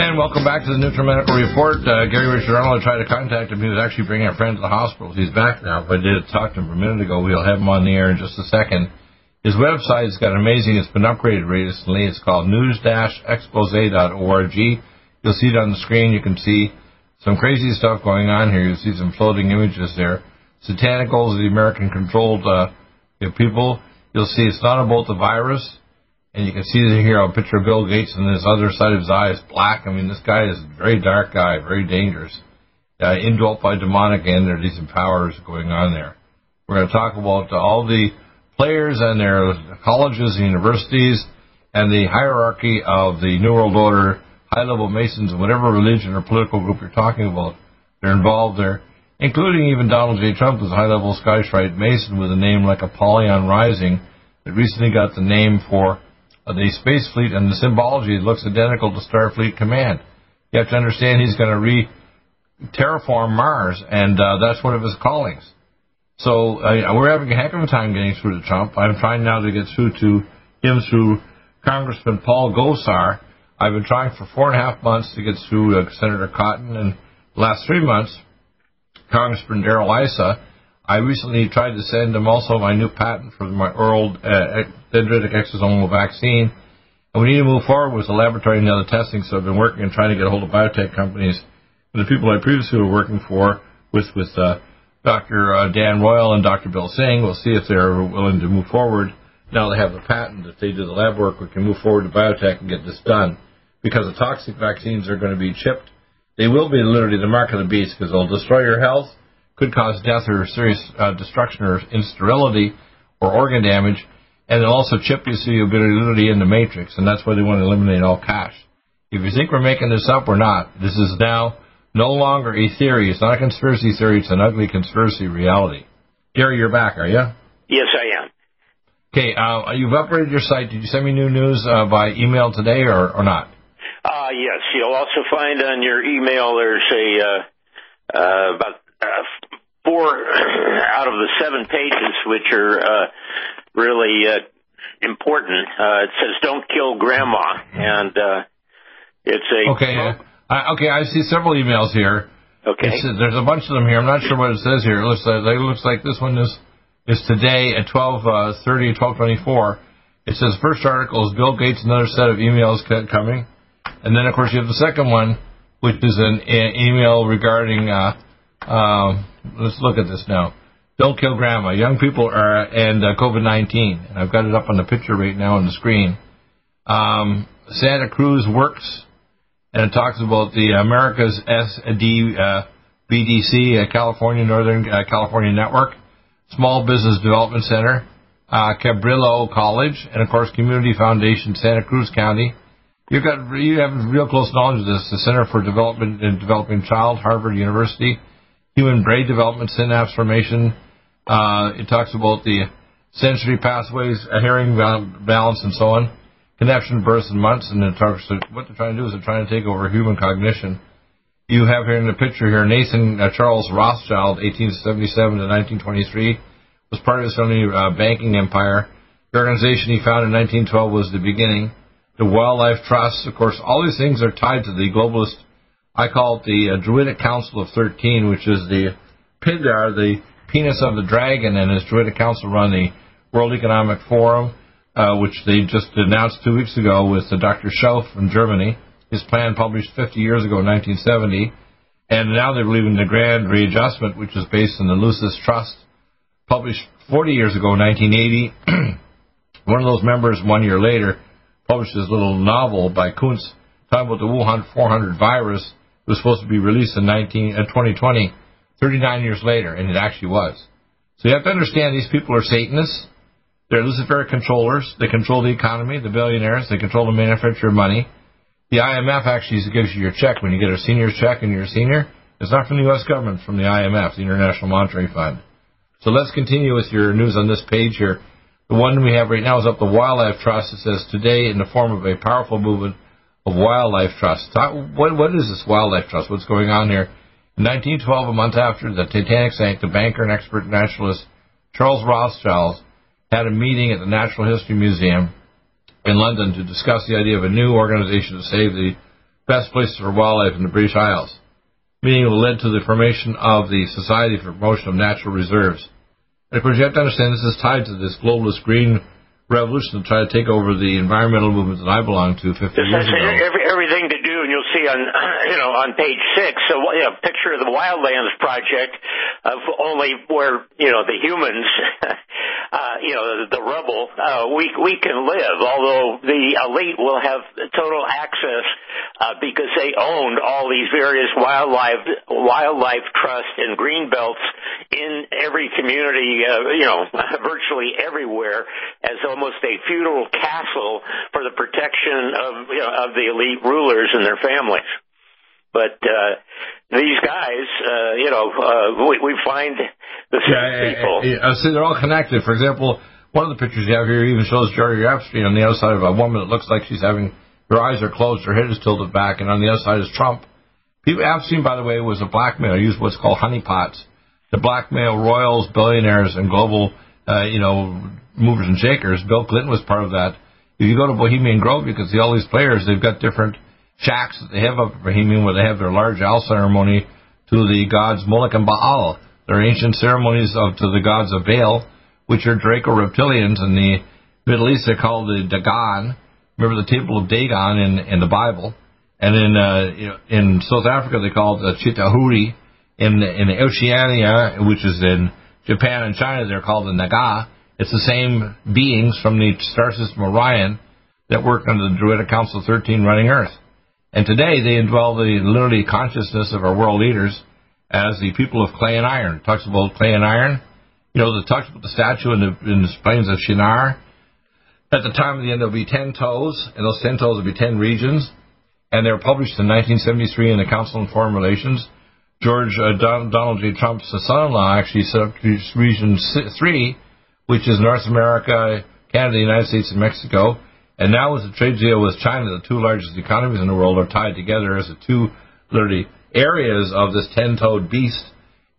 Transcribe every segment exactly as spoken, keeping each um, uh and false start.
And welcome back to the NutriMedical Report. Uh, Gary Richard Arnold tried to contact him. He was actually bringing a friend to the hospital. He's back now, but I did talk to him a minute ago. We'll have him on the air in just a second. His website's got amazing. It's been upgraded recently. It's called news dash expose dot org. You'll see it on the screen. You can see some crazy stuff going on here. You'll see some floating images there. Satanicals, the American-controlled uh, people. You'll see it's not about the virus. And you can see here a picture of Bill Gates, and his other side of his eye is black. I mean, this guy is a very dark guy, very dangerous. Uh, indwelt by demonic entities and powers going on there. We're going to talk about all the players and their colleges and universities and the hierarchy of the New World Order, high-level Masons, and whatever religion or political group you're talking about. They're involved there, including even Donald J. Trump, who's a high-level Skyshright Mason with a name like Apollyon Rising that recently got the name for the space fleet, and the symbology looks identical to Starfleet Command. You have to understand he's going to re-terraform Mars, and uh, that's one of his callings. So uh, we're having a heck of a time getting through to Trump. I'm trying now to get through to him through Congressman Paul Gosar. I've been trying for four and a half months to get through uh, Senator Cotton, and the last three months, Congressman Darrell Issa. I recently tried to send him also my new patent for my oral uh, dendritic exosomal vaccine. And we need to move forward with the laboratory and the other testing, so I've been working and trying to get a hold of biotech companies and the people I previously were working for with, with uh, Doctor Uh, Dan Royal and Doctor Bill Singh. We'll see if they're willing to move forward. Now they have the patent. If they do the lab work, we can move forward to biotech and get this done. Because the toxic vaccines are going to be chipped. They will be literally the mark of the beast because they'll destroy your health. Could cause death or serious uh, destruction or instability or organ damage, and it'll also chip you so you'll be literally in the matrix, and that's why they want to eliminate all cash. If you think we're making this up, we're not. This is now no longer a theory. It's not a conspiracy theory. It's an ugly conspiracy reality. Gary, you're back, are you? Yes, I am. Okay, uh, you've upgraded your site. Did you send me new news uh, by email today or, or not? Uh, yes, you'll also find on your email there's a uh, uh, about Uh, four out of the seven pages, which are uh, really uh, important. Uh, it says, "Don't kill Grandma," and uh, it's a okay. Uh, I, okay, I see several emails here. Okay, it's, there's a bunch of them here. I'm not sure what it says here. It looks like, it looks like this one is is today at twelve thirty, twelve twenty-four. It says first article is Bill Gates, another set of emails coming, and then of course you have the second one, which is an, an email regarding. Uh, Um, let's look at this now. Don't kill Grandma. Young people are and uh, COVID nineteen. And I've got it up on the picture right now on the screen. Um, Santa Cruz works, and it talks about the America's S D B D C, uh, California Northern uh, California Network, Small Business Development Center, uh, Cabrillo College, and of course Community Foundation Santa Cruz County. You've got you have real close knowledge of this. The Center for Development and Developing Child, Harvard University. Human brain development, synapse formation. Uh, it talks about the sensory pathways, hearing balance, and so on. Connection, births, and months. And it talks. What they're trying to do is they're trying to take over human cognition. You have here in the picture here Nathan uh, Charles Rothschild, eighteen seventy-seven to nineteen twenty-three, was part of his family uh, banking empire. The organization he founded in nineteen twelve was the beginning. The Wildlife Trust, of course, all these things are tied to the globalist. I call it the uh, Druidic Council of thirteen, which is the Pindar, the penis of the dragon, and his Druidic Council run the World Economic Forum, uh, which they just announced two weeks ago with uh, Doctor Schauf from Germany. His plan published fifty years ago in nineteen seventy. And now they believe in the Grand Readjustment, which is based on the Lucis Trust, published forty years ago in nineteen eighty. One of those members, one year later, published his little novel by Kuntz, talking about the Wuhan four hundred virus, was supposed to be released in nineteen, uh, twenty twenty, thirty-nine years later, and it actually was. So you have to understand these people are Satanists. They're Luciferic controllers. They control the economy, the billionaires. They control the manufacture of money. The I M F actually gives you your check when you get a senior's check and you're a senior. It's not from the U S government, it's from the I M F, the International Monetary Fund. So let's continue with your news on this page here. The one we have right now is up the Wildlife Trust. It says, today, in the form of a powerful movement of wildlife trusts. What, what is this wildlife trust? What's going on here? In nineteen twelve, a month after the Titanic sank, the banker and expert naturalist Charles Rothschild had a meeting at the Natural History Museum in London to discuss the idea of a new organization to save the best places for wildlife in the British Isles. The meeting led to the formation of the Society for Promotion of Natural Reserves. And of course, you have to understand this is tied to this globalist green revolution to try to take over the environmental movement that I belong to fifty years ago. Every, everything to do, and you'll see on you know on page six a you know, picture of the Wildlands Project of only where you know the humans, uh, you know the, the rubble, uh, we we can live. Although the elite will have total access uh, because they owned all these various wildlife wildlife trusts and green belts in every community, uh, you know, virtually everywhere, as almost a feudal castle for the protection of you know, of the elite rulers and their families. But uh, these guys, uh, you know, uh, we, we find the same yeah, people. Yeah, yeah. See, they're all connected. For example, one of the pictures you have here even shows Jerry Epstein on the other side of a woman that looks like she's having, her eyes are closed, her head is tilted back, and on the other side is Trump. People, Epstein, by the way, was a blackmailer. He used what's called honeypots to blackmail royals, billionaires, and global, uh, you know, movers and shakers. Bill Clinton was part of that. If you go to Bohemian Grove, you can see all these players. They've got different shacks that they have up at Bohemian where they have their large owl ceremony to the gods Moloch and Baal. Their ancient ceremonies of to the gods of Baal, which are Draco reptilians. In the Middle East, they're called the Dagon. Remember the table of Dagon in, in the Bible. And in uh, in South Africa, they call it the Chitahuri. In, in Oceania, which is in Japan and China, they're called the Naga. It's the same beings from the star system Orion that worked under the Druidic Council thirteen running Earth. And today they indwell the literally consciousness of our world leaders as the people of clay and iron. It talks about clay and iron. You know, it talks about the statue in the, in the plains of Shinar. At the time of the end, there will be ten toes, and those ten toes will be ten regions. And they were published in nineteen seventy-three in the Council on Foreign Relations. George uh, Don, Donald J. Trump's son-in-law actually set up Region three, which is North America, Canada, the United States, and Mexico. And now with the trade deal with China, the two largest economies in the world are tied together as the two literally areas of this ten-toed beast.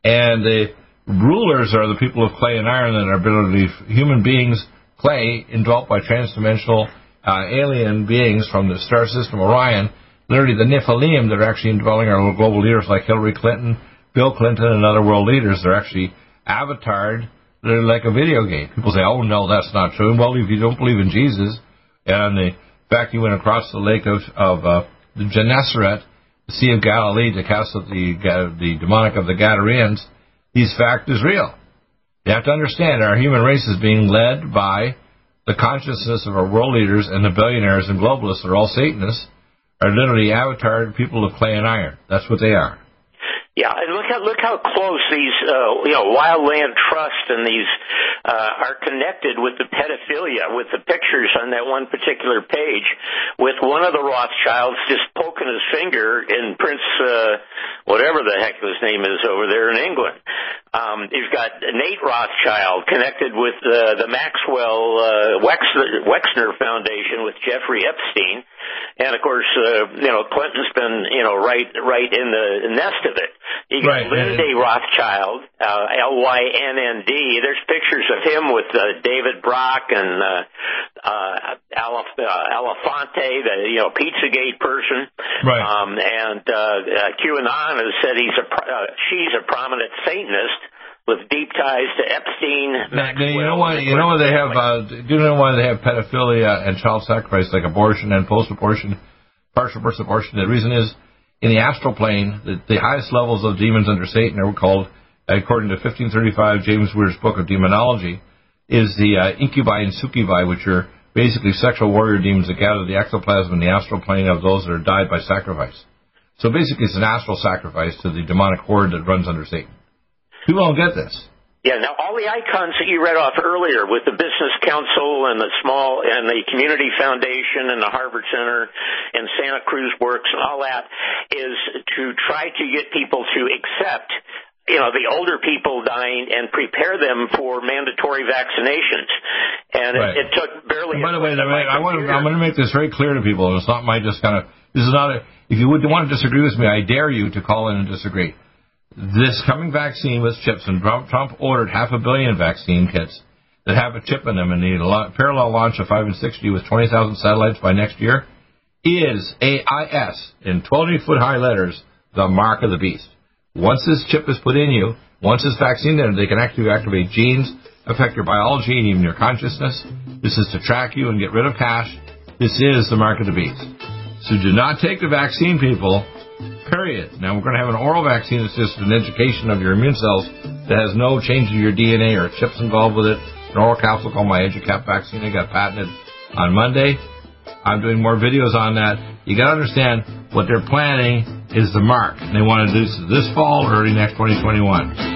And the rulers are the people of clay and iron that are literally human beings, clay, indwelt by transdimensional uh, alien beings from the star system Orion, literally the Nephilim that are actually indwelling our global leaders like Hillary Clinton, Bill Clinton, and other world leaders. They're actually avatared. They're like a video game. People say, oh, no, that's not true. Well, if you don't believe in Jesus and the fact he went across the lake of, of uh, the Gennesaret, the Sea of Galilee, to cast out the, the demonic of the Gadareans, this fact is real. You have to understand our human race is being led by the consciousness of our world leaders, and the billionaires and globalists are all Satanists, are literally avatared people of clay and iron. That's what they are. Yeah, and look how look how close these uh, you know wildland trusts and these uh, are connected with the pedophilia, with the pictures on that one particular page, with one of the Rothschilds just poking his finger in Prince uh, whatever the heck his name is over there in England. Um, you've got Nate Rothschild connected with uh, the Maxwell uh, Wexner, Wexner Foundation with Jeffrey Epstein, and of course uh, you know Clinton's been you know right right in the nest of it. You got right. Lindy Rothschild, uh, L Y N N D. There's pictures of him with uh, David Brock and uh, uh, Alif- uh, Alafonte, the you know Pizzagate person. Right. Um, and uh, uh, QAnon has said he's a pro- uh, she's a prominent Satanist with deep ties to Epstein. Now, Maxwell, you know why? You know why they have? Uh, do you know why they have pedophilia and child sacrifice, like abortion and post-abortion, partial birth abortion? The reason is, in the astral plane, the, the highest levels of demons under Satan are called, according to fifteen thirty-five, James Weir's book of demonology, is the uh, incubi and succubi, which are basically sexual warrior demons that gather the ectoplasm in the astral plane of those that are died by sacrifice. So basically it's an astral sacrifice to the demonic horde that runs under Satan. People don't get this. Yeah, now all the icons that you read off earlier with the Business Council and the small and the Community Foundation and the Harvard Center and Santa Cruz Works and all that is to try to get people to accept, you know, the older people dying and prepare them for mandatory vaccinations. And right. it, it took barely... And by the way, I want to, I'm going to make this very clear to people. It's not my just kind of... This is not a... If you would want to disagree with me, I dare you to call in and disagree. This coming vaccine with chips, and Trump, Trump ordered half a billion vaccine kits that have a chip in them and need a parallel launch of five and six G with twenty thousand satellites by next year, is A I S, in twenty-foot-high letters, the mark of the beast. Once this chip is put in you, once this vaccine in, they can actually activate genes, affect your biology and even your consciousness. This is to track you and get rid of cash. This is the mark of the beast. So do not take the vaccine, people, period. Now, we're going to have an oral vaccine that's just an education of your immune cells that has no change to your D N A or chips involved with it. An oral capsule called my EduCap vaccine. I got patented on Monday. I'm doing more videos on that. You got to understand what they're planning is the mark. They want to do this this fall or early next twenty twenty-one.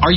Are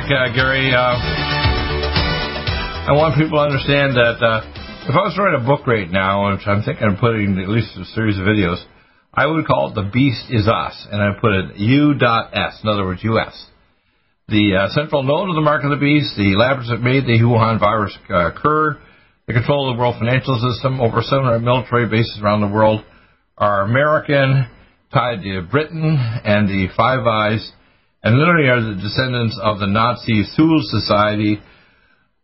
back, uh, Gary. Uh, I want people to understand that uh, if I was to write a book right now, which I'm thinking of putting at least a series of videos, I would call it The Beast Is Us, and I put it U S, in other words, U S. The uh, central node of the mark of the beast, the laboratories that made the Wuhan virus uh, occur, the control of the world financial system, over seven hundred military bases around the world are American, tied to Britain and the Five Eyes, and literally are the descendants of the Nazi Thule Society.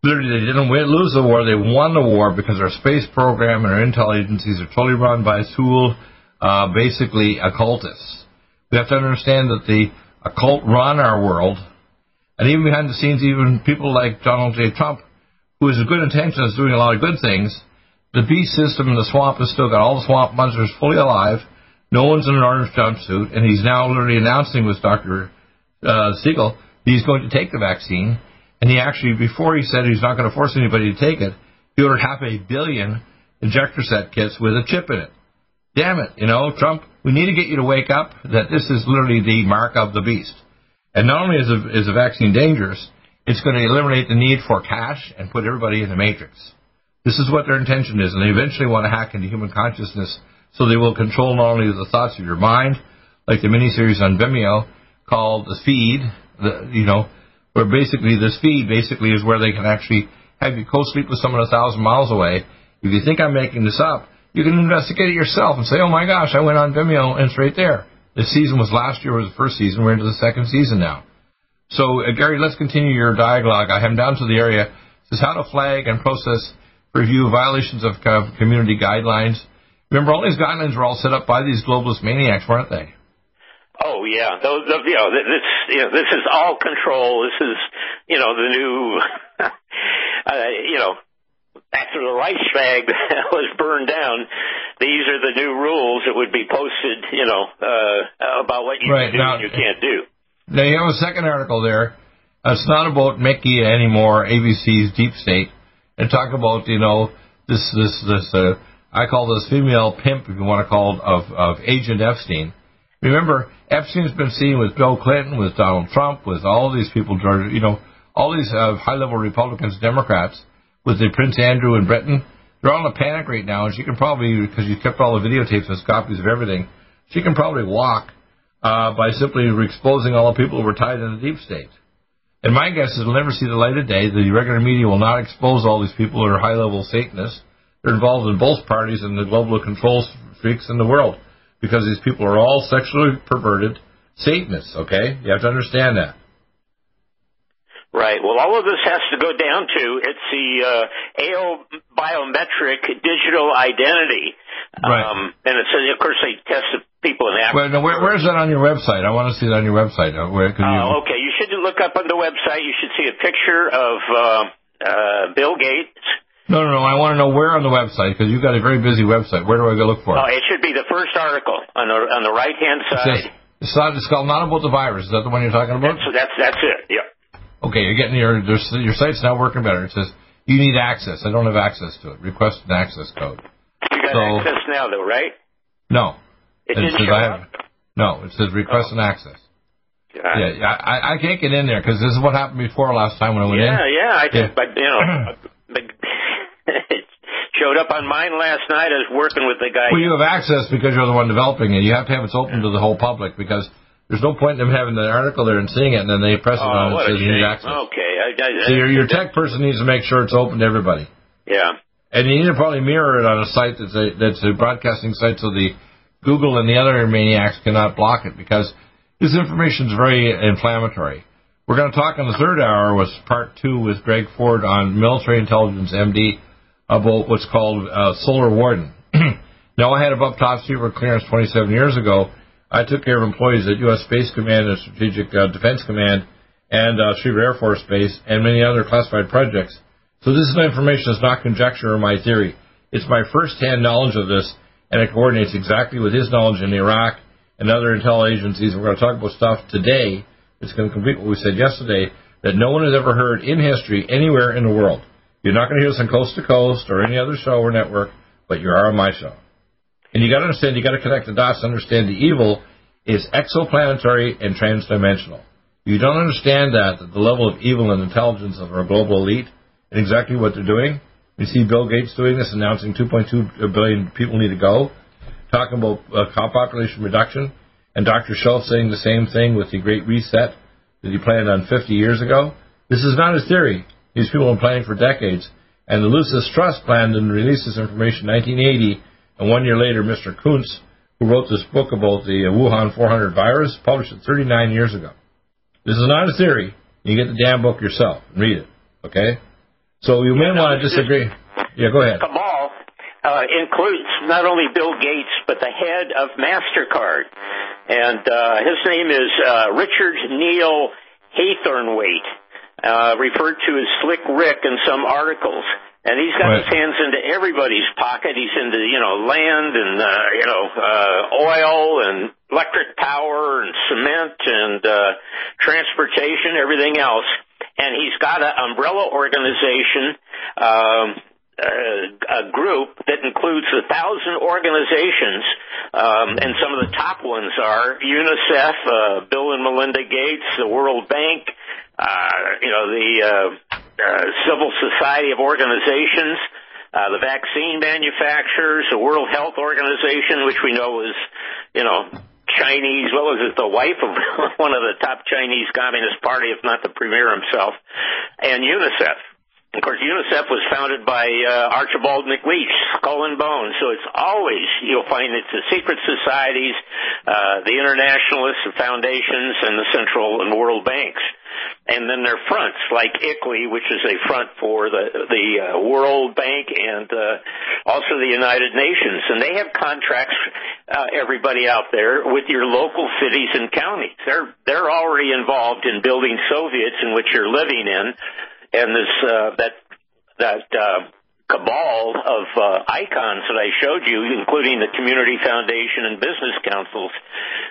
Literally, they didn't win, lose the war. They won the war because their space program and their intel agencies are totally run by Thule, uh, basically occultists. We have to understand that the occult run our world, and even behind the scenes, even people like Donald J. Trump, who has good intentions, doing a lot of good things, the beast system in the swamp has still got all the swamp monsters fully alive. No one's in an orange jumpsuit, and he's now literally announcing with Doctor Uh, Siegel he's going to take the vaccine. And he actually, before he said he's not going to force anybody to take it, he ordered half a billion injector set kits with a chip in it. Damn it, you know, Trump, we need to get you to wake up that this is literally the mark of the beast. And not only is a, is a vaccine dangerous, it's going to eliminate the need for cash and put everybody in the matrix. This is what their intention is, and they eventually want to hack into human consciousness so they will control not only the thoughts of your mind, like the miniseries on Vimeo called The Feed, the, you know, where basically this feed basically is where they can actually have you co-sleep with someone a thousand miles away. If you think I'm making this up, you can investigate it yourself and say, oh my gosh, I went on Vimeo and it's right there. The season was last year, was the first season. We're into the second season now. So, uh, Gary, let's continue your dialogue. I am down to the area. It says, how to flag and process review violations of uh, community guidelines. Remember, all these guidelines were all set up by these globalist maniacs, weren't they? Oh, yeah. Those, those, you know, this, you know, this is all control. This is, you know, the new, uh, you know, after the Reichstag was burned down, these are the new rules that would be posted, you know, uh, about what you right, can do now, and you can't do. They have a second article there. It's not about Mickey anymore, A B C's Deep State. They're talking about, you know, this, this, this, uh, I call this female pimp, if you want to call it, of, of Agent Epstein. Remember, Epstein's been seen with Bill Clinton, with Donald Trump, with all these people, you know, all these uh, high-level Republicans, Democrats, with the Prince Andrew in Britain. They're all in a panic right now, and she can probably, because you kept all the videotapes as copies of everything, she can probably walk uh, by simply exposing all the people who were tied to the deep state. And my guess is we'll never see the light of day. The regular media will not expose all these people who are high-level Satanists. They're involved in both parties and the global control freaks in the world, because these people are all sexually perverted Satanists, okay? You have to understand that. Right. Well, all of this has to go down to, it's the uh, A O biometric digital identity. Right. Um, and it's, of course, they tested people in Africa. Well, no, where, where's that on your website? I want to see that on your website. Where, could you... uh, okay. You should look up on the website. You should see a picture of uh, uh, Bill Gates. No, no, no. I want to know where on the website, because you've got a very busy website. Where do I go look for it? Oh, it should be the first article on the on the right hand side. It says, it's not it's called not about the virus. Is that the one you're talking about? So that's that's it. Yeah. Okay, you're getting your your site's now working better. It says you need access. I don't have access to it. Request an access code. You got so, access now, though, right? No. It, it didn't. I have, no, it says request oh. an access. Yeah, yeah. I, I can't get in there because this is what happened before last time when I went yeah, in. Yeah, I did, yeah. But you know. But it showed up on mine last night. I was working with the guy. Well, you have access because you're the one developing it. You have to have it open to the whole public, because there's no point in them having the article there and seeing it, and then they press oh, it on and says you need access. Okay. I, I, so your, your tech person needs to make sure it's open to everybody. Yeah. And you need to probably mirror it on a site that's a, that's a broadcasting site, so the Google and the other maniacs cannot block it, because this information is very inflammatory. We're going to talk in the third hour, was part two with Greg Ford on Military Intelligence M D about what's called uh, Solar Warden. Now, I had a top secret clearance twenty-seven years ago. I took care of employees at U S Space Command and Strategic uh, Defense Command and uh, Schriever Air Force Base and many other classified projects. So this is information that's not conjecture or my theory. It's my first-hand knowledge of this, and it coordinates exactly with his knowledge in Iraq and other intel agencies. We're going to talk about stuff today. It's going to complete what we said yesterday, that no one has ever heard in history anywhere in the world. You're not going to hear this on Coast to Coast or any other show or network, but you are on my show. And you got to understand, you got to connect the dots, understand the evil is exoplanetary and transdimensional. You don't understand that, that the level of evil and intelligence of our global elite and exactly what they're doing. We see Bill Gates doing this, announcing two point two billion people need to go, talking about uh, population reduction, and Doctor Schultz saying the same thing with the Great Reset that he planned on fifty years ago. This is not his theory. These people have been planning for decades. And the Lucis Trust planned and released this information in nineteen eighty, and one year later, Mister Kuntz, who wrote this book about the Wuhan four hundred virus, published it thirty-nine years ago. This is not a theory. You get the damn book yourself and read it, okay? So you may no, want to disagree. Yeah, go ahead. Cabal uh, includes not only Bill Gates, but the head of MasterCard. And uh, his name is uh, Richard Neal Haythornwaite, uh, referred to as Slick Rick in some articles. And he's got right. his hands into everybody's pocket. He's into, you know, land and, uh, you know, uh, oil and electric power and cement and uh, transportation, everything else. And he's got an umbrella organization, um, a, a group that includes a thousand organizations, um, and some of the top ones are UNICEF, uh, Bill and Melinda Gates, the World Bank, uh, you know, the... Uh, Uh, civil society of organizations, uh, the vaccine manufacturers, the World Health Organization, which we know is, you know, Chinese, what was it, the wife of one of the top Chinese Communist Party, if not the premier himself, and UNICEF. Of course, UNICEF was founded by uh, Archibald McLeish, Skull and Bones, so it's always, you'll find it's the secret societies, uh, the internationalists, the foundations, and the central and world banks. And then their fronts, like I C L E I, which is a front for the the uh, World Bank and uh, also the United Nations. And they have contracts, uh, everybody out there, with your local cities and counties. They're they're already involved in building Soviets in which you're living in, and this uh, that that uh, cabal of uh, icons that I showed you, including the Community Foundation and business councils,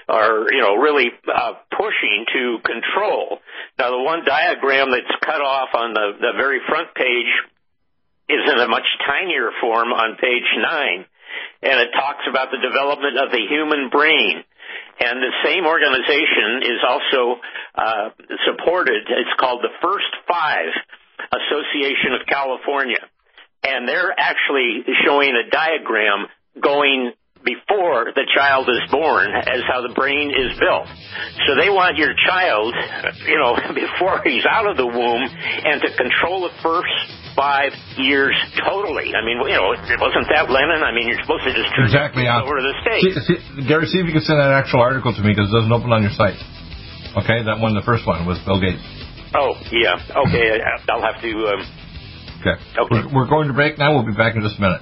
are, you know, really uh, pushing to control. Now, the one diagram that's cut off on the, the very front page is in a much tinier form on page nine, and it talks about the development of the human brain. And the same organization is also uh, supported. It's called the First Five Association of California, and they're actually showing a diagram going before the child is born as how the brain is built. So they want your child, you know, before he's out of the womb, and to control the first five years totally. I mean, you know, it wasn't that Lenin. I mean, you're supposed to just turn exactly, uh, over to the state. See, see, Gary, see if you can send that actual article to me because it doesn't open on your site. Okay, that one, the first one, was Bill Gates. Oh, yeah. Okay, I'll have to... Um... Okay. okay. We're, we're going to break now. We'll be back in just a minute.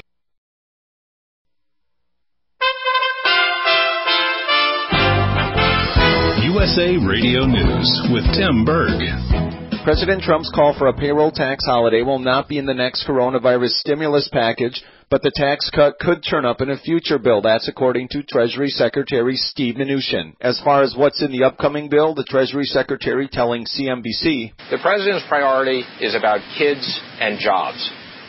U S A Radio News with Tim Berg. President Trump's call for a payroll tax holiday will not be in the next coronavirus stimulus package, but the tax cut could turn up in a future bill. That's according to Treasury Secretary Steve Mnuchin. As far as what's in the upcoming bill, the Treasury Secretary telling C N B C, the president's priority is about kids and jobs.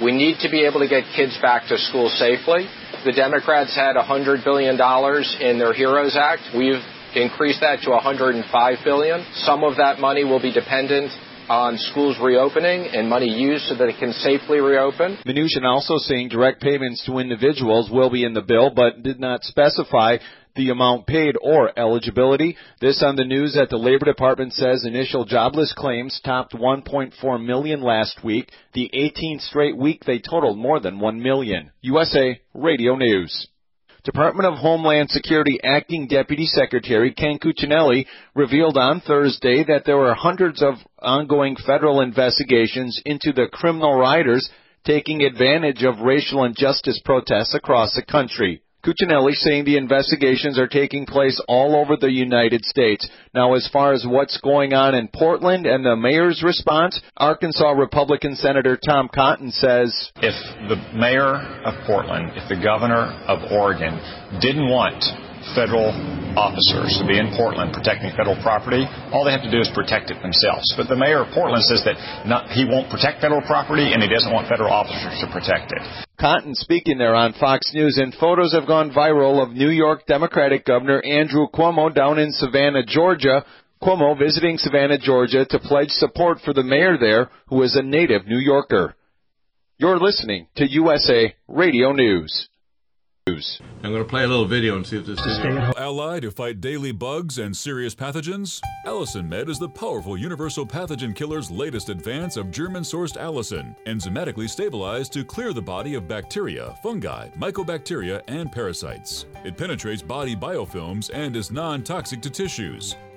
We need to be able to get kids back to school safely. The Democrats had one hundred billion dollars in their HEROES Act. We've increase that to one hundred five billion dollars. Some of that money will be dependent on schools reopening and money used so that it can safely reopen. Mnuchin also saying direct payments to individuals will be in the bill, but did not specify the amount paid or eligibility. This on the news that the Labor Department says initial jobless claims topped one point four million last week, the eighteenth straight week they totaled more than one million. U S A Radio News. Department of Homeland Security Acting Deputy Secretary Ken Cuccinelli revealed on Thursday that there were hundreds of ongoing federal investigations into the criminal rioters taking advantage of racial injustice protests across the country. Cuccinelli saying the investigations are taking place all over the United States. Now, as far as what's going on in Portland and the mayor's response, Arkansas Republican Senator Tom Cotton says, if the mayor of Portland, if the governor of Oregon didn't want federal officers to be in Portland protecting federal property, all they have to do is protect it themselves. But the mayor of Portland says that not, he won't protect federal property and he doesn't want federal officers to protect it. Cotton speaking there on Fox News, and photos have gone viral of New York Democratic Governor Andrew Cuomo down in Savannah, Georgia. Cuomo visiting Savannah, Georgia to pledge support for the mayor there, who is a native New Yorker. You're listening to U S A Radio News. I'm going to play a little video and see if this is allied to fight daily bugs and serious pathogens. AllicinMed is the powerful universal pathogen killer's latest advance of German-sourced allicin, enzymatically stabilized to clear the body of bacteria, fungi, mycobacteria, and parasites. It penetrates body biofilms and is non-toxic to tissues.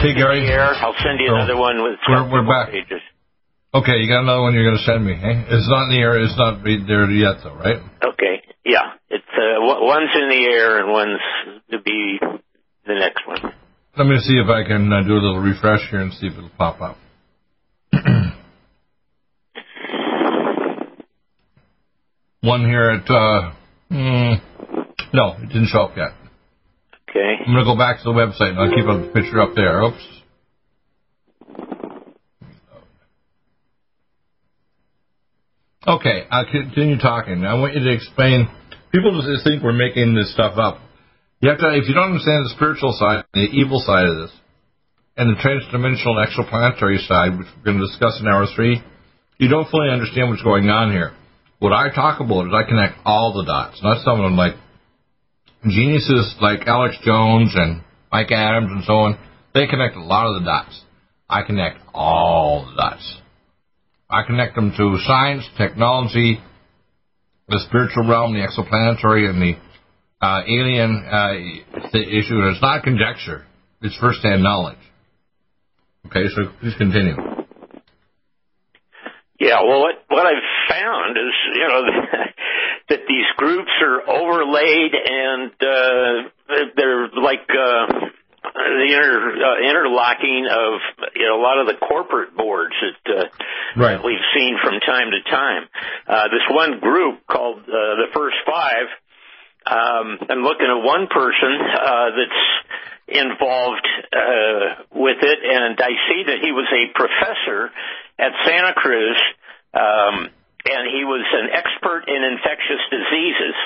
Hey, Gary. Here. I'll send you so another one with we're, we're back. Pages. Okay, you got another one you're going to send me. Eh? It's not in the air. It's not there yet, though, right? Okay. Yeah. It's uh, one's in the air and one's to be the next one. Let me see if I can uh, do a little refresh here and see if it'll pop up. One here at uh, mm, no, it didn't show up yet. Okay. I'm going to go back to the website and I'll keep a picture up there. Oops. Okay, I'll continue talking. I want you to explain. People just think we're making this stuff up. You have to, if you don't understand the spiritual side, the evil side of this, and the transdimensional and extraplanetary side, which we're going to discuss in hour three, you don't fully understand what's going on here. What I talk about is I connect all the dots, not some of them like geniuses like Alex Jones and Mike Adams and so on. They connect a lot of the dots. I connect all the dots. I connect them to science, technology, the spiritual realm, the exoplanetary, and the uh, alien uh, issue. And it's not conjecture. It's first-hand knowledge. Okay, so please continue. Yeah, well, what, what I've found is, you know, that these groups are overlaid and uh, they're like uh, the inter, uh, interlocking of you know, a lot of the corporate boards that, uh, right. that we've seen from time to time. Uh, this one group called uh, the First Five, um, I'm looking at one person uh, that's involved uh, with it, and I see that he was a professor at Santa Cruz, um and he was an expert in infectious diseases.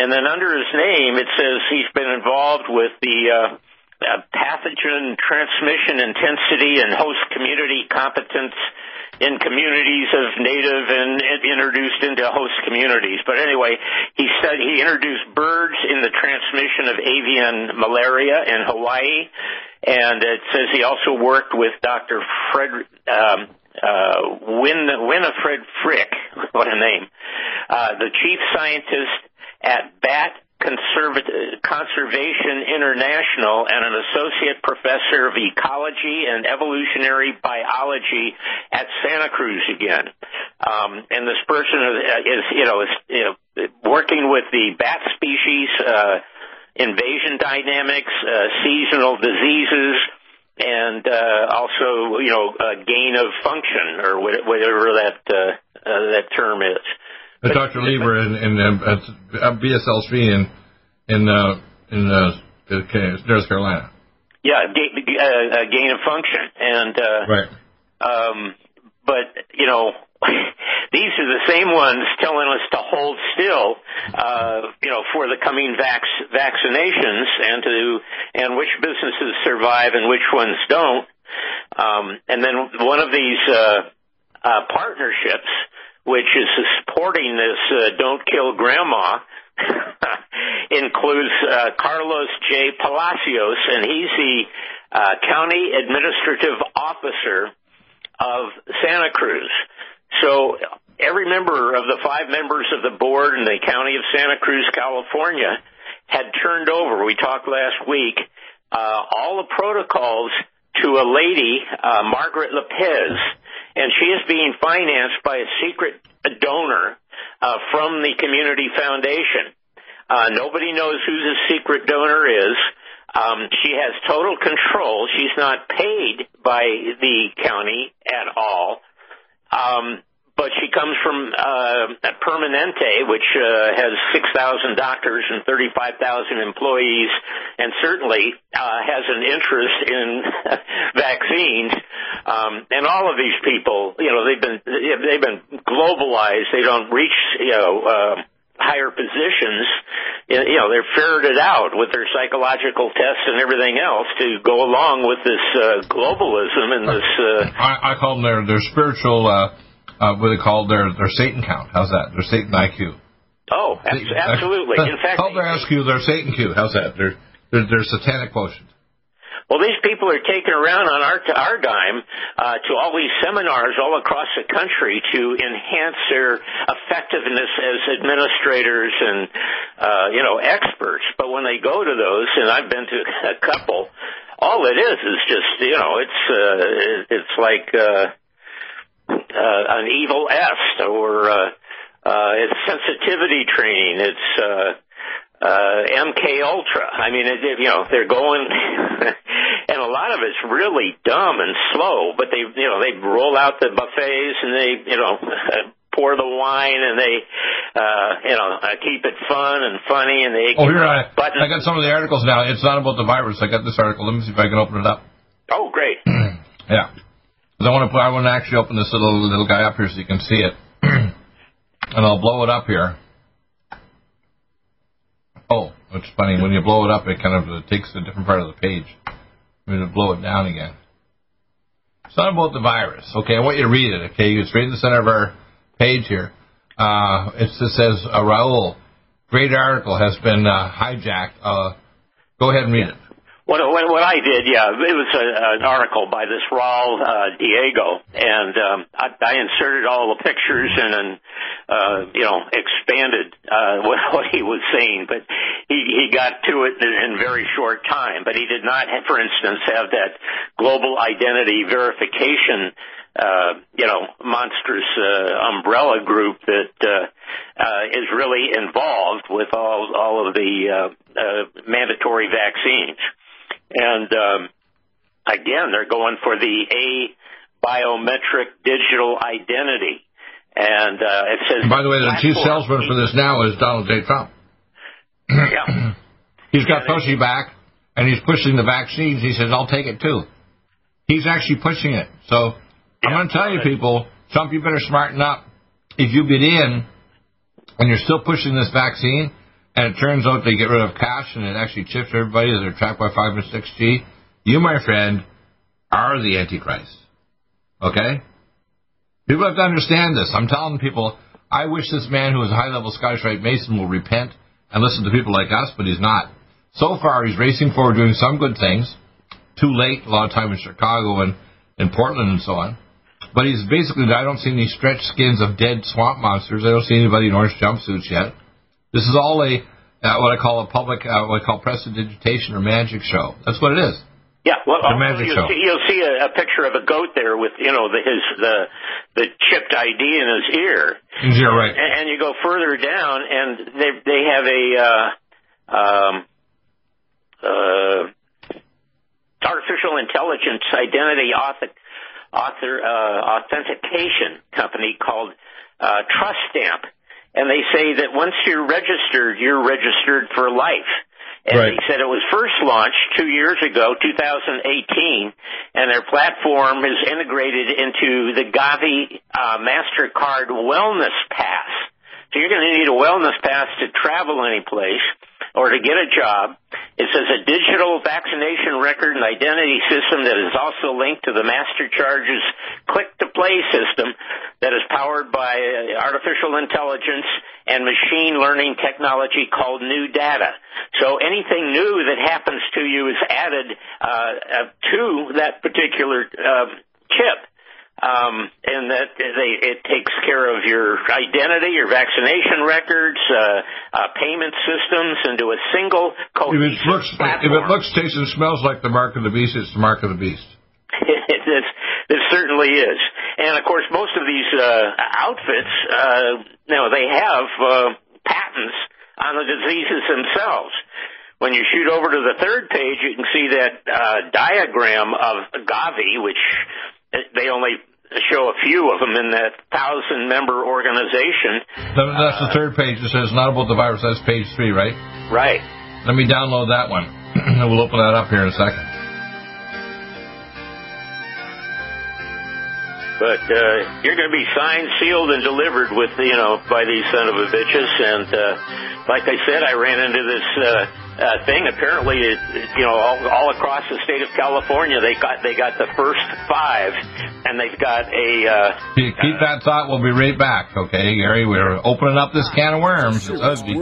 And then under his name, it says he's been involved with the uh, pathogen transmission intensity and host community competence in communities of native and introduced into host communities. But anyway, he said he introduced birds in the transmission of avian malaria in Hawaii. And it says he also worked with Doctor Fred... Um, uh, Win, Winifred Frick, what a name, uh, the chief scientist at B A T Conservat- Conservation International and an associate professor of ecology and evolutionary biology at Santa Cruz again. Um, and this person is, you know, is you know, working with the bat species, uh, invasion dynamics, uh, seasonal diseases, and uh, also, you know, uh, gain of function or whatever that uh, uh, that term is. But Doctor Lieber and, and, and uh, B S L C in in uh, in uh, North Carolina. Yeah, gain, uh, gain of function, and uh, right. Um, but you know, these are the same ones telling us to hold still, uh, you know, for the coming vax vaccinations, and to and which businesses survive and which ones don't. Um, and then one of these uh, uh, partnerships, which is supporting this uh, Don't Kill Grandma, includes uh, Carlos J. Palacios, and he's the uh, County Administrative Officer of Santa Cruz. So every member of the five members of the board in the County of Santa Cruz, California, had turned over, we talked last week, uh, all the protocols to a lady, uh, Margaret Lopez, and she is being financed by a secret donor uh, from the community foundation. Uh, nobody knows who the secret donor is. Um, she has total control. She's not paid by the county at all, um, but she comes from uh, Permanente, which uh, has six thousand doctors and thirty-five thousand employees, and certainly uh, has an interest in vaccines. Um, and all of these people, you know, they've been they've been globalized. They don't reach, you know, uh, higher positions. You know, they're ferreted out with their psychological tests and everything else to go along with this uh, globalism and this. Uh, I, I call them their their spiritual. Uh, uh, what they call their their Satan count? How's that? Their Satan I Q. Oh, absolutely. In fact, call their I Q their Satan Q. How's that? Their their, their satanic quotient. Well, these people are taken around on our, our dime uh, to all these seminars all across the country to enhance their effectiveness as administrators and, uh, you know, experts. But when they go to those, and I've been to a couple, all it is is just, you know, it's uh, it's like uh, uh, an evil est, or uh, uh, it's sensitivity training. It's uh, uh, M K Ultra. I mean, it, it, you know, they're going... And a lot of it's really dumb and slow, but they, you know, they roll out the buffets and they, you know, pour the wine and they, uh, you know, keep it fun and funny and they. Oh, you're right. Buttons. I got some of the articles now. It's not about the virus. I got this article. Let me see if I can open it up. Oh, great. Yeah, I want to. I want to actually open this little little guy up here so you can see it, and I'll blow it up here. Oh, it's funny. When you blow it up, it kind of it takes a different part of the page. I'm going to blow it down again. It's not about the virus. Okay, I want you to read it. Okay, it's right in the center of our page here. Uh, it says, uh, Raul, great article has been uh, hijacked. Uh, go ahead and read it. What, what, what I did, yeah, it was a, an article by this Raul uh, Diego, and um, I, I inserted all the pictures and then, uh, you know, expanded uh, what, what he was saying, but he, he got to it in, in very short time. But he did not, have, for instance, have that global identity verification, uh, you know, monstrous uh, umbrella group that uh, uh, is really involved with all, all of the uh, uh, mandatory vaccines. And um, again, they're going for the abiometric digital identity. And uh, it says. And by the way, the chief salesman for this now is Donald J. Trump. Yeah. He's got Fauci back, and he's pushing the vaccines. He says, I'll take it too. He's actually pushing it. So I'm going to tell you, people, Trump, you better smarten up. If you get in and you're still pushing this vaccine, and it turns out they get rid of cash and it actually chips everybody as they're tracked by five and six G, you, my friend, are the Antichrist. Okay? People have to understand this. I'm telling people, I wish this man who is a high-level Scottish Rite Mason will repent and listen to people like us, but he's not. So far, he's racing forward doing some good things. Too late, a lot of time in Chicago and in Portland and so on. But he's basically, I don't see any stretched skins of dead swamp monsters. I don't see anybody in orange jumpsuits yet. This is all a uh, what I call a public, uh, what I call prestidigitation or magic show. That's what it is. Yeah, well, magic you'll, show. See, you'll see a, a picture of a goat there with, you know, the, his the the chipped I D in his ear. Yeah, right. And, and you go further down, and they they have a uh, um, uh, artificial intelligence identity auth- author uh, authentication company called uh, Trust Stamp, and they say that once you're registered, you're registered for life. And right. They said it was first launched two years ago, two thousand eighteen, and their platform is integrated into the Gavi uh, MasterCard Wellness Pass. So you're going to need a wellness pass to travel any place or to get a job. It says a digital vaccination record and identity system that is also linked to the MasterCard's click-to-play system that is powered by artificial intelligence and machine learning technology called New Data. So anything new that happens to you is added uh, to that particular uh, chip. Um, and that they, it takes care of your identity, your vaccination records, uh, uh, payment systems into a single cohesive if it looks, platform. If it looks, tastes, and smells like the mark of the beast, it's the mark of the beast. It, it, it certainly is. And, of course, most of these uh, outfits, uh, you know, they have uh, patents on the diseases themselves. When you shoot over to the third page, you can see that uh, diagram of Gavi, which they only show a few of them in that thousand-member organization. That's the third page. It says not about the virus. That's page three, right? Right. Let me download that one, and we'll open that up here in a second. But uh, you're going to be signed, sealed, and delivered with, you know, by these son of a bitches. And uh, like I said, I ran into this Uh, Uh, thing apparently, it, you know, all, all across the state of California, they got they got the first five, and they've got a. Uh, Keep uh, that thought. We'll be right back, okay, Gary? We're opening up this can of worms. It's ugly.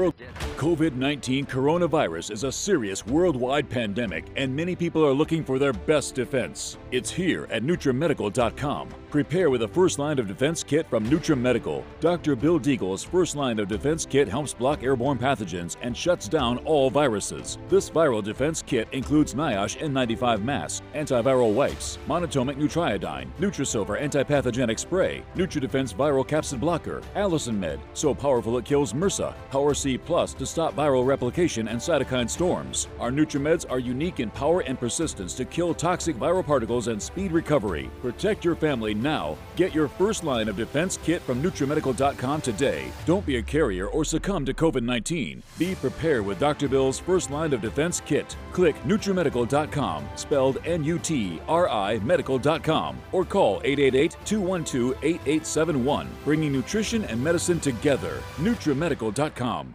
COVID nineteen coronavirus is a serious worldwide pandemic, and many people are looking for their best defense. It's here at Nutri Medical dot com. Prepare with a first line of defense kit from NutriMedical. Doctor Bill Deagle's first line of defense kit helps block airborne pathogens and shuts down all viruses. This viral defense kit includes NIOSH N ninety-five masks, antiviral wipes, monotomic Nutriodine, NutriSilver antipathogenic spray, NutriDefense viral capsid blocker, AllicinMed, so powerful it kills MRSA, Power C Plus to stop viral replication and cytokine storms. Our NutriMeds are unique in power and persistence to kill toxic viral particles and speed recovery. Protect your family now. Get your first line of defense kit from Nutri Medical dot com today. Don't be a carrier or succumb to COVID nineteen. Be prepared with Doctor Bill's first First line of defense kit. Click Nutri Medical dot com, spelled N U T R I medical dot com, or call eight eight eight, two one two, eight eight seven one, bringing nutrition and medicine together. Nutri Medical dot com.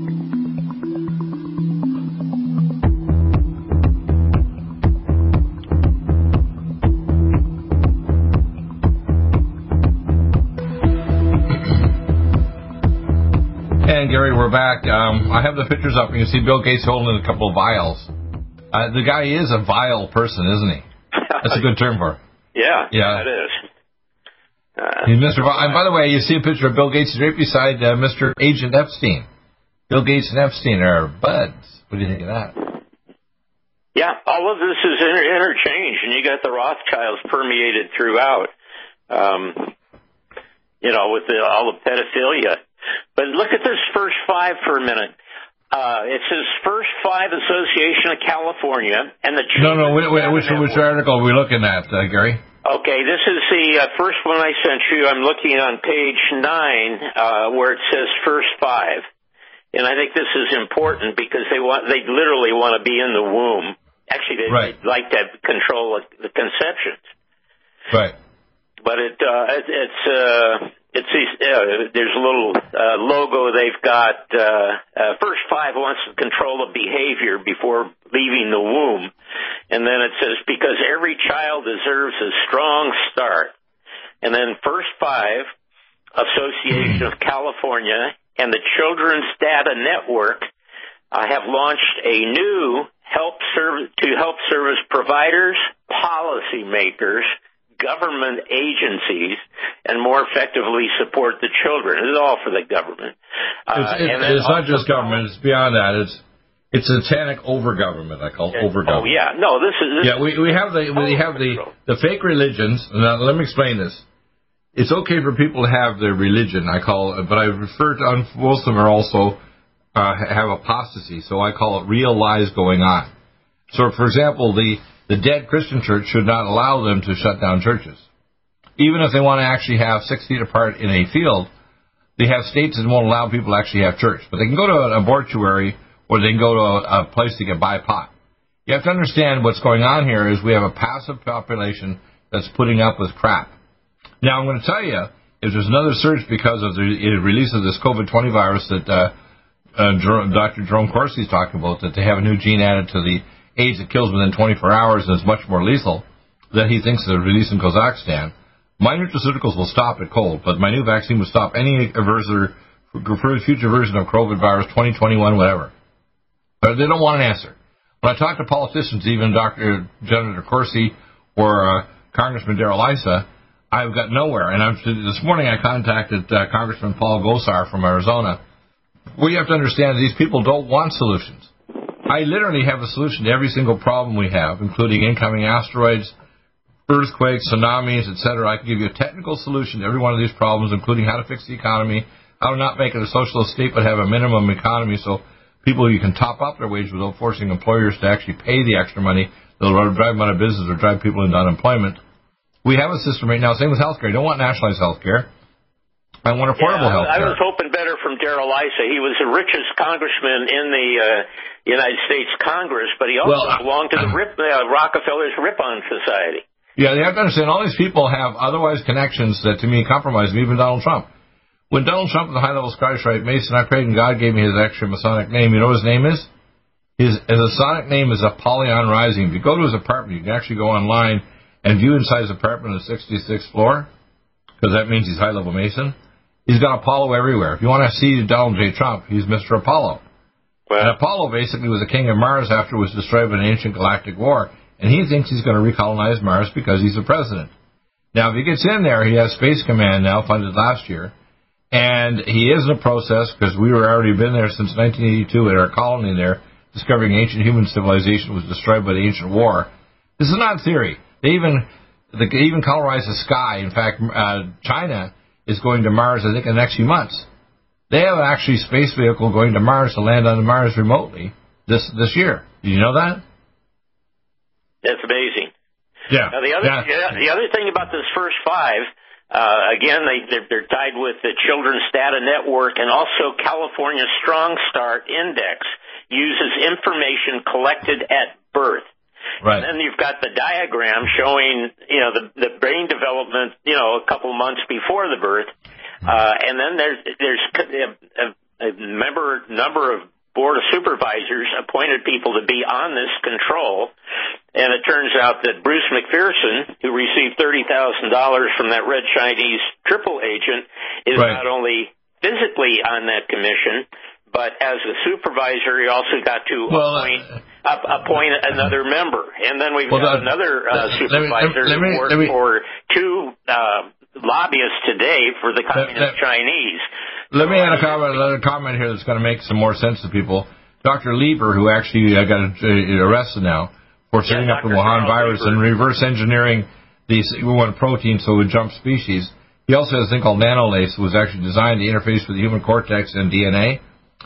Gary, we're back. Um, I have the pictures up. You can see Bill Gates holding a couple of vials. Uh, the guy is a vile person, isn't he? That's a good term for him. Yeah, yeah, it is. Uh, He's Mister Vi- and by the way, you see a picture of Bill Gates right beside uh, Mister Agent Epstein. Bill Gates and Epstein are buds. What do you think of that? Yeah, all of this is inter- interchange, and you got the Rothschilds permeated throughout, um, you know, with the, all the pedophilia. But look at this first five for a minute. Uh, it says First Five Association of California and the no, no. Wait, wait, which which article are we looking at, uh, Gary? Okay, this is the uh, first one I sent you. I'm looking on page nine uh, where it says First Five, and I think this is important because they want they literally want to be in the womb. Actually, they right. like to control the conceptions. Right. But it, uh, it it's. Uh, It's these, uh, there's a little uh, logo they've got. Uh, uh, First Five wants to control the behavior before leaving the womb. And then it says, because every child deserves a strong start. And then First Five, Association of California, and the Children's Data Network uh, have launched a new help serv- to help service providers, policymakers, government agencies, and more effectively support the children. It's all for the government. Uh, it's, it, and it's not just government. It's beyond that. It's it's satanic over-government, I call it, over-government. Oh, yeah. No, this is... This yeah, we, we have the we have the, the fake religions. Now, let me explain this. It's okay for people to have their religion, I call it, but I refer to unwholesome or also uh, have apostasy, so I call it real lies going on. So, for example, the... The dead Christian church should not allow them to shut down churches. Even if they want to actually have six feet apart in a field, they have states that won't allow people to actually have church. But they can go to an abortuary or they can go to a, a place to get buy pot. You have to understand what's going on here is we have a passive population that's putting up with crap. Now, I'm going to tell you, if there's another surge because of the release of this COVID twenty virus that uh, uh, Doctor Jerome Corsi is talking about, that they have a new gene added to the AIDS that kills within twenty-four hours and is much more lethal than he thinks the release in Kazakhstan. My nutraceuticals will stop at cold, but my new vaccine will stop any future version of COVID virus twenty twenty-one, whatever. But they don't want an answer. When I talk to politicians, even Doctor Senator Corsi or uh, Congressman Darrell Issa, I've got nowhere. And I'm, this morning I contacted uh, Congressman Paul Gosar from Arizona. We have to understand these people don't want solutions. I literally have a solution to every single problem we have, including incoming asteroids, earthquakes, tsunamis, et cetera. I can give you a technical solution to every one of these problems, including how to fix the economy, how to not make it a socialist state but have a minimum economy so people you can top up their wage without forcing employers to actually pay the extra money that'll drive them out of business or drive people into unemployment. We have a system right now, same with healthcare. You don't want nationalized healthcare. I want affordable yeah, health care. I was hoping better from Darrell Issa. He was the richest congressman in the uh, United States Congress, but he also well, belonged to the Rip, uh, Rockefeller's Rip-On Society. Yeah, you have to understand, all these people have otherwise connections that, to me, compromise them, even Donald Trump. When Donald Trump and the high-level Scottish Rite Mason, I prayed and God gave me his extra Masonic name. You know what his name is? His, his Masonic name is Apollyon Rising. If you go to his apartment, you can actually go online and view inside his apartment on the sixty-sixth floor, because that means he's high-level Mason. He's got Apollo everywhere. If you want to see Donald J. Trump, he's Mister Apollo. Wow. And Apollo basically was the king of Mars after it was destroyed by an ancient galactic war, and he thinks he's going to recolonize Mars because he's the president. Now, if he gets in there, he has Space Command now, funded last year, and he is in a process, because we were already been there since nineteen eighty-two at our colony there, discovering ancient human civilization was destroyed by the ancient war. This is not theory. They even they even colorize the sky. In fact, uh, China is going to Mars, I think, in the next few months. They have actually a space vehicle going to Mars to land on Mars remotely this this year. Did you know that? That's amazing. Yeah. Now, the other yeah. the other thing about this first five, uh, again, they they're, they're tied with the Children's Data Network and also California's Strong Start Index uses information collected at birth. Right. And then you've got the diagram showing, you know, the, the brain development, you know, a couple months before the birth, uh, and then there's there's a, a member number of board of supervisors appointed people to be on this control, and it turns out that Bruce McPherson, who received thirty thousand dollars from that red Chinese triple agent, is right. not only physically on that commission, but as a supervisor, he also got to well, appoint, uh, appoint another member. And then we've well, got uh, another uh, supervisor let me, let me, let me, who worked for two uh, lobbyists today for the Communist let, let, Chinese. Let me add a comment, another comment here that's going to make some more sense to people. Doctor Lieber, who actually uh, got uh, arrested now for setting yeah, up Doctor the Wuhan Charles virus Lieber. And reverse engineering the C one protein so it would jump species. He also has a thing called nanolase, which was actually designed to interface with the human cortex and D N A.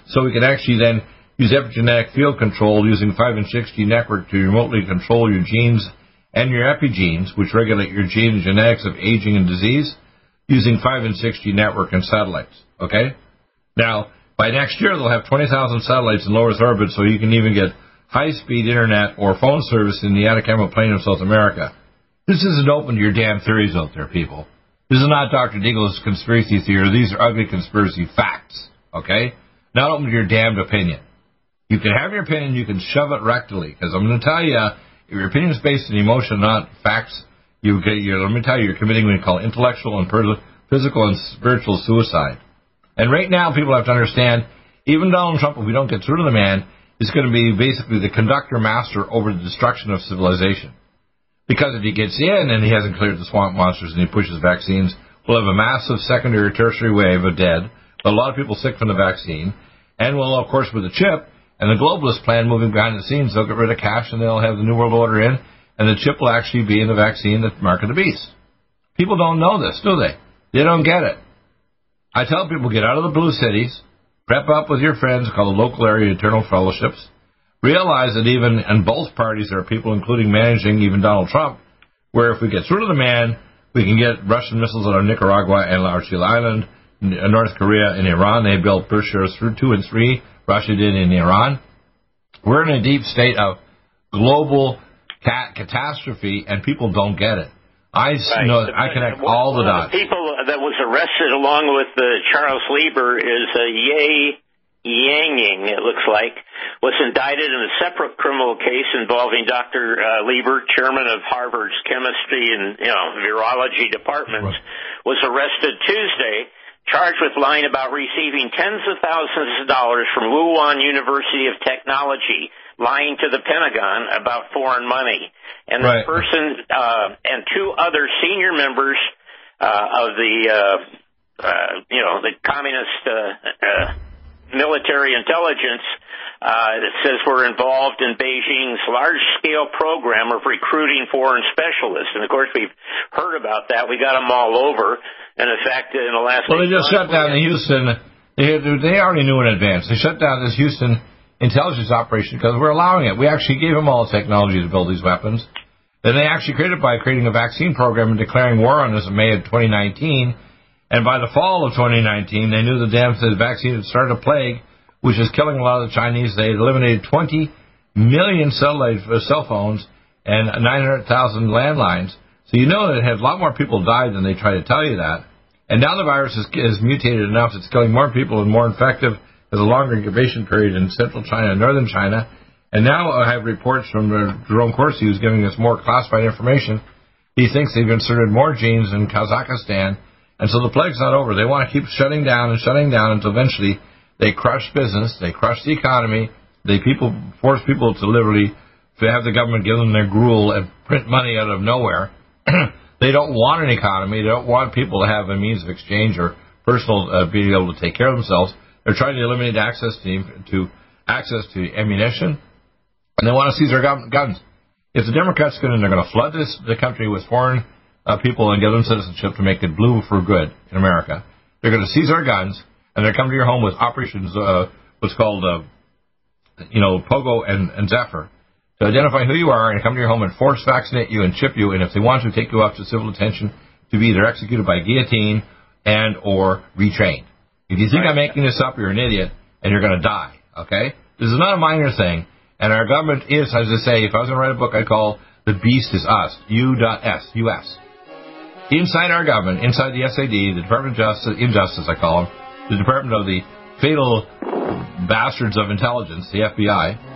So we can actually then use epigenetic field control using five and six G network to remotely control your genes and your epigenes, which regulate your gene and genetics of aging and disease, using five and six G network and satellites, okay? Now, by next year, they'll have twenty thousand satellites in low Earth orbit, so you can even get high-speed internet or phone service in the Atacama Plain of South America. This isn't open to your damn theories out there, people. This is not Doctor Deagle's conspiracy theory. These are ugly conspiracy facts, okay? Not open to your damned opinion. You can have your opinion, you can shove it rectally, because I'm going to tell you, if your opinion is based on emotion, not facts, you get, you're, let me tell you, you're committing what we call intellectual and per- physical and spiritual suicide. And right now, people have to understand, even Donald Trump, if we don't get through to the man, is going to be basically the conductor master over the destruction of civilization. Because if he gets in and he hasn't cleared the swamp monsters and he pushes vaccines, we'll have a massive secondary or tertiary wave of dead, a lot of people sick from the vaccine, and well, of course, with the chip and the globalist plan moving behind the scenes, they'll get rid of cash and they'll have the New World Order in, and the chip will actually be in the vaccine, the mark of the beast. People don't know this, do they? They don't get it. I tell people, get out of the blue cities, prep up with your friends, call the local area eternal fellowships, realize that even in both parties there are people, including managing even Donald Trump, where if we get through to the man, we can get Russian missiles out of Nicaragua and Larchil Island, North Korea and Iran. They built Berkshires through two and three. Russia did in Iran. We're in a deep state of global cat- catastrophe, and people don't get it. I right. know. The, I connect one, all the dots. The people that was arrested along with uh, Charles Lieber is a yay. Yanging, it looks like, was indicted in a separate criminal case involving Doctor Uh, Lieber, chairman of Harvard's chemistry and you know virology departments, right. was arrested Tuesday, charged with lying about receiving tens of thousands of dollars from Wuhan University of Technology, lying to the Pentagon about foreign money. And right. the person uh, and two other senior members uh, of the, uh, uh, you know, the communist uh, uh, military intelligence uh, that says we're involved in Beijing's large-scale program of recruiting foreign specialists. And, of course, we've heard about that. We got them all over. And, in fact, in the last... Well, they just shut down the Houston. They, they already knew in advance. They shut down this Houston intelligence operation because we're allowing it. We actually gave them all the technology to build these weapons. And they actually created it by creating a vaccine program and declaring war on us in May of twenty nineteen. And by the fall of twenty nineteen, they knew the damage to the vaccine had started a plague, which is killing a lot of the Chinese. They eliminated twenty million cell phones and nine hundred thousand landlines. So you know that had a lot more people died than they try to tell you that. And now the virus is, is mutated enough it's killing more people and more infective with a longer incubation period in central China and northern China. And now I have reports from uh, Jerome Corsi, who's giving us more classified information. He thinks they've inserted more genes in Kazakhstan. And so the plague's not over. They want to keep shutting down and shutting down until eventually they crush business, they crush the economy, they people force people to literally to have the government give them their gruel and print money out of nowhere. They don't want an economy. They don't want people to have a means of exchange or personal uh, being able to take care of themselves. They're trying to eliminate access to, to access to ammunition, and they want to seize our guns. If the Democrats get in, they're going to flood this the country with foreign uh, people and give them citizenship to make it blue for good in America. They're going to seize our guns, and they're coming to your home with operations, uh, what's called, uh, you know, Pogo and, and Zephyr, to identify who you are and come to your home and force vaccinate you and chip you, and if they want to, take you up to civil detention to be either executed by guillotine and or retrained. If you think I'm making this up, you're an idiot, and you're going to die, okay? This is not a minor thing, and our government is, as I say, if I was going to write a book, I'd call The Beast is Us, U S, U S. Inside our government, inside the S A D, the Department of Justice, Injustice, I call them, the Department of the Fatal Bastards of Intelligence, the F B I,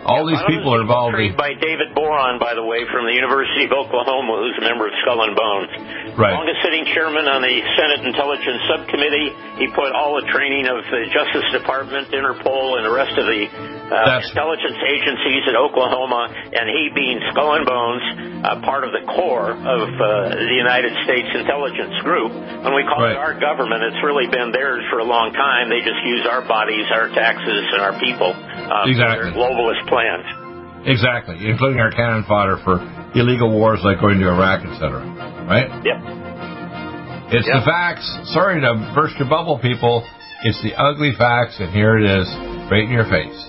all yeah, these people are involved. In... By David Boron, by the way, from the University of Oklahoma, who's a member of Skull and Bones. Right. Longest sitting chairman on the Senate Intelligence Subcommittee. He put all the training of the Justice Department, Interpol, and the rest of the uh, intelligence agencies in Oklahoma, and he being Skull and Bones, uh, part of the core of uh, the United States intelligence group. When we call right. it our government, it's really been theirs for a long time. They just use our bodies, our taxes, and our people. Um, exactly. Globalist plans. Exactly, including our cannon fodder for illegal wars like going to Iraq, et cetera. Right? Yep. It's yep. the facts. Sorry to burst your bubble, people. It's the ugly facts, and here it is, right in your face.